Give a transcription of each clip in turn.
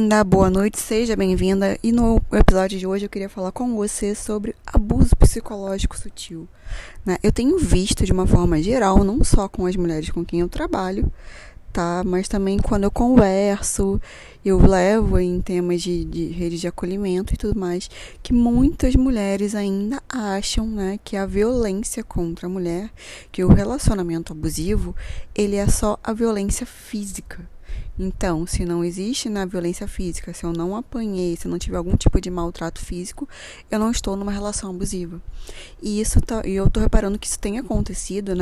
bem-vinda, boa noite, seja bem-vinda. E no episódio de hoje eu queria falar com você sobre abuso psicológico sutil. Eu tenho visto de uma forma geral, não só com as mulheres com quem eu trabalho, tá? Mas também quando eu converso, eu levo em temas de redes de acolhimento e tudo mais, que muitas mulheres ainda acham, que a violência contra a mulher, que o relacionamento abusivo, ele é só a violência física. Então, se não existe na violência física, se eu não apanhei, se eu não tiver algum tipo de maltrato físico, eu não estou numa relação abusiva. E eu estou reparando que isso tem acontecido,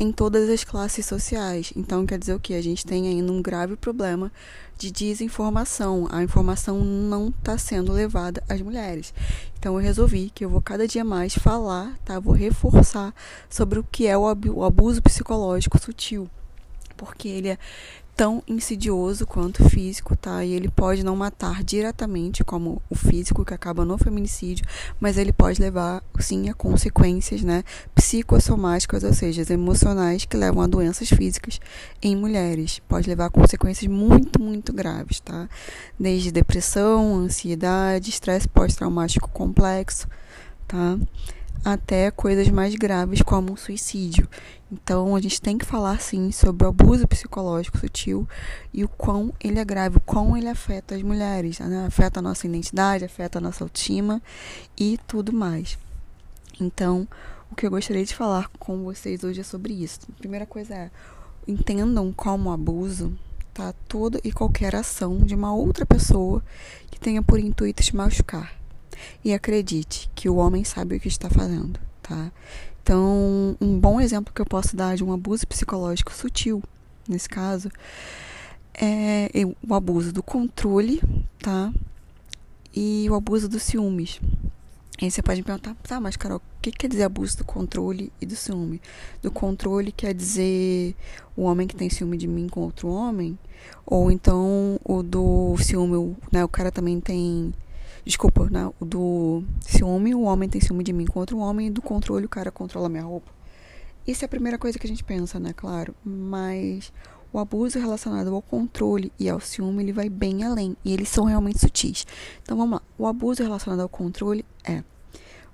em todas as classes sociais. Então, quer dizer o quê? A gente tem ainda um grave problema de desinformação. A informação não está sendo levada às mulheres. Então, eu resolvi que eu vou cada dia mais falar, tá? Vou reforçar sobre o que é o abuso psicológico sutil. Porque ele é tão insidioso quanto físico, tá? E ele pode não matar diretamente, como o físico, que acaba no feminicídio, mas ele pode levar, sim, a consequências, psicossomáticas, ou seja, emocionais, que levam a doenças físicas em mulheres. Pode levar a consequências muito, muito graves, tá? Desde depressão, ansiedade, estresse pós-traumático complexo, tá? Até coisas mais graves como um suicídio. Então, a gente tem que falar, sim, sobre o abuso psicológico sutil e o quão ele é grave, o quão ele afeta as mulheres, afeta a nossa identidade, afeta a nossa autoestima e tudo mais. Então, o que eu gostaria de falar com vocês hoje é sobre isso. A primeira coisa é, entendam como abuso, tá, toda e qualquer ação de uma outra pessoa que tenha por intuito te machucar. E acredite que o homem sabe o que está fazendo, tá? Então, um bom exemplo que eu posso dar de um abuso psicológico sutil, nesse caso, é o abuso do controle, tá? E o abuso dos ciúmes. Aí você pode me perguntar, tá, mas Carol, o que quer dizer abuso do controle e do ciúme? Do controle quer dizer o homem que tem ciúme de mim com outro homem? Ou então o do ciúme, o cara também tem... Desculpa, do ciúme, o homem tem ciúme de mim com outro homem, e do controle, o cara controla minha roupa. Isso é a primeira coisa que a gente pensa, claro, mas o abuso relacionado ao controle e ao ciúme, ele vai bem além, e eles são realmente sutis. Então, vamos lá, o abuso relacionado ao controle é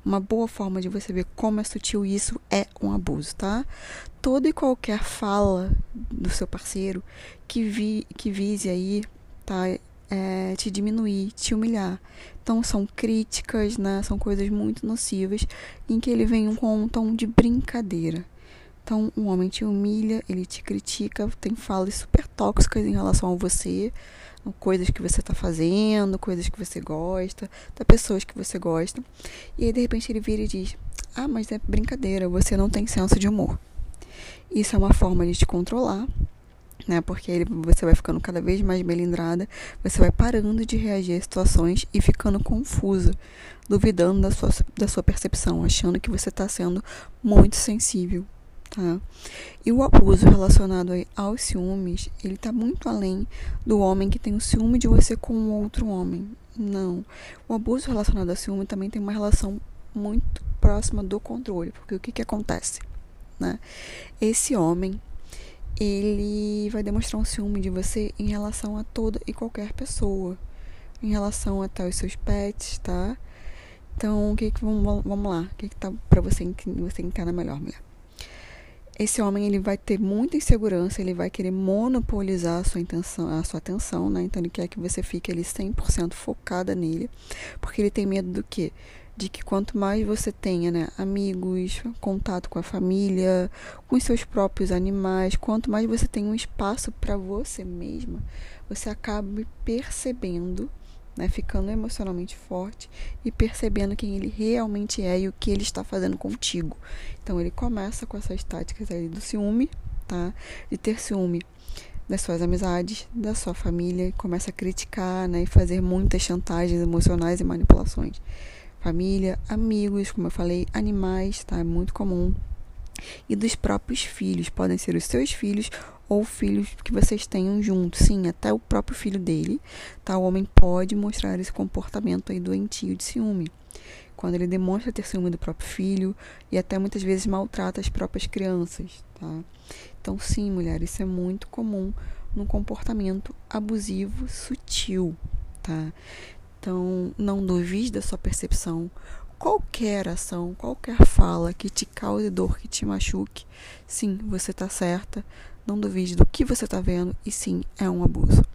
uma boa forma de você ver como é sutil isso é um abuso, tá? Toda e qualquer fala do seu parceiro que vise aí, tá? Te diminuir, te humilhar. Então são críticas, são coisas muito nocivas, em que ele vem com um tom de brincadeira. Então o homem te humilha, ele te critica, tem falas super tóxicas em relação a você, coisas que você está fazendo, coisas que você gosta, das pessoas que você gosta. E aí de repente ele vira e diz, ah, mas é brincadeira, você não tem senso de humor. Isso é uma forma de te controlar, porque você vai ficando cada vez mais melindrada, você vai parando de reagir a situações e ficando confusa, duvidando da sua percepção, achando que você está sendo muito sensível, tá? E o abuso relacionado aí aos ciúmes, ele está muito além do homem que tem o ciúme de você com outro homem. Não, o abuso relacionado ao ciúme também tem uma relação muito próxima do controle, porque o que acontece, Esse homem, ele vai demonstrar um ciúme de você em relação a toda e qualquer pessoa, em relação até os seus pets, tá? Então, vamos lá, o que que tá pra você encarar melhor, mulher? Esse homem, ele vai ter muita insegurança, ele vai querer monopolizar a sua atenção, Então, ele quer que você fique ali 100% focada nele, porque ele tem medo do quê? De que quanto mais você tenha, amigos, contato com a família, com os seus próprios animais, quanto mais você tenha um espaço para você mesma, você acaba percebendo, ficando emocionalmente forte e percebendo quem ele realmente é e o que ele está fazendo contigo. Então ele começa com essas táticas aí do ciúme, tá? De ter ciúme das suas amizades, da sua família, e começa a criticar, e fazer muitas chantagens emocionais e manipulações. Família, amigos, como eu falei, animais, tá? É muito comum. E dos próprios filhos, podem ser os seus filhos ou filhos que vocês tenham juntos. Sim, até o próprio filho dele, tá? O homem pode mostrar esse comportamento aí doentio de ciúme. Quando ele demonstra ter ciúme do próprio filho e até muitas vezes maltrata as próprias crianças, tá? Então, sim, mulher, isso é muito comum num comportamento abusivo sutil. tá? Então, não duvide da sua percepção. Qualquer ação, qualquer fala que te cause dor, que te machuque, sim, você está certa. Não duvide do que você está vendo e sim, é um abuso.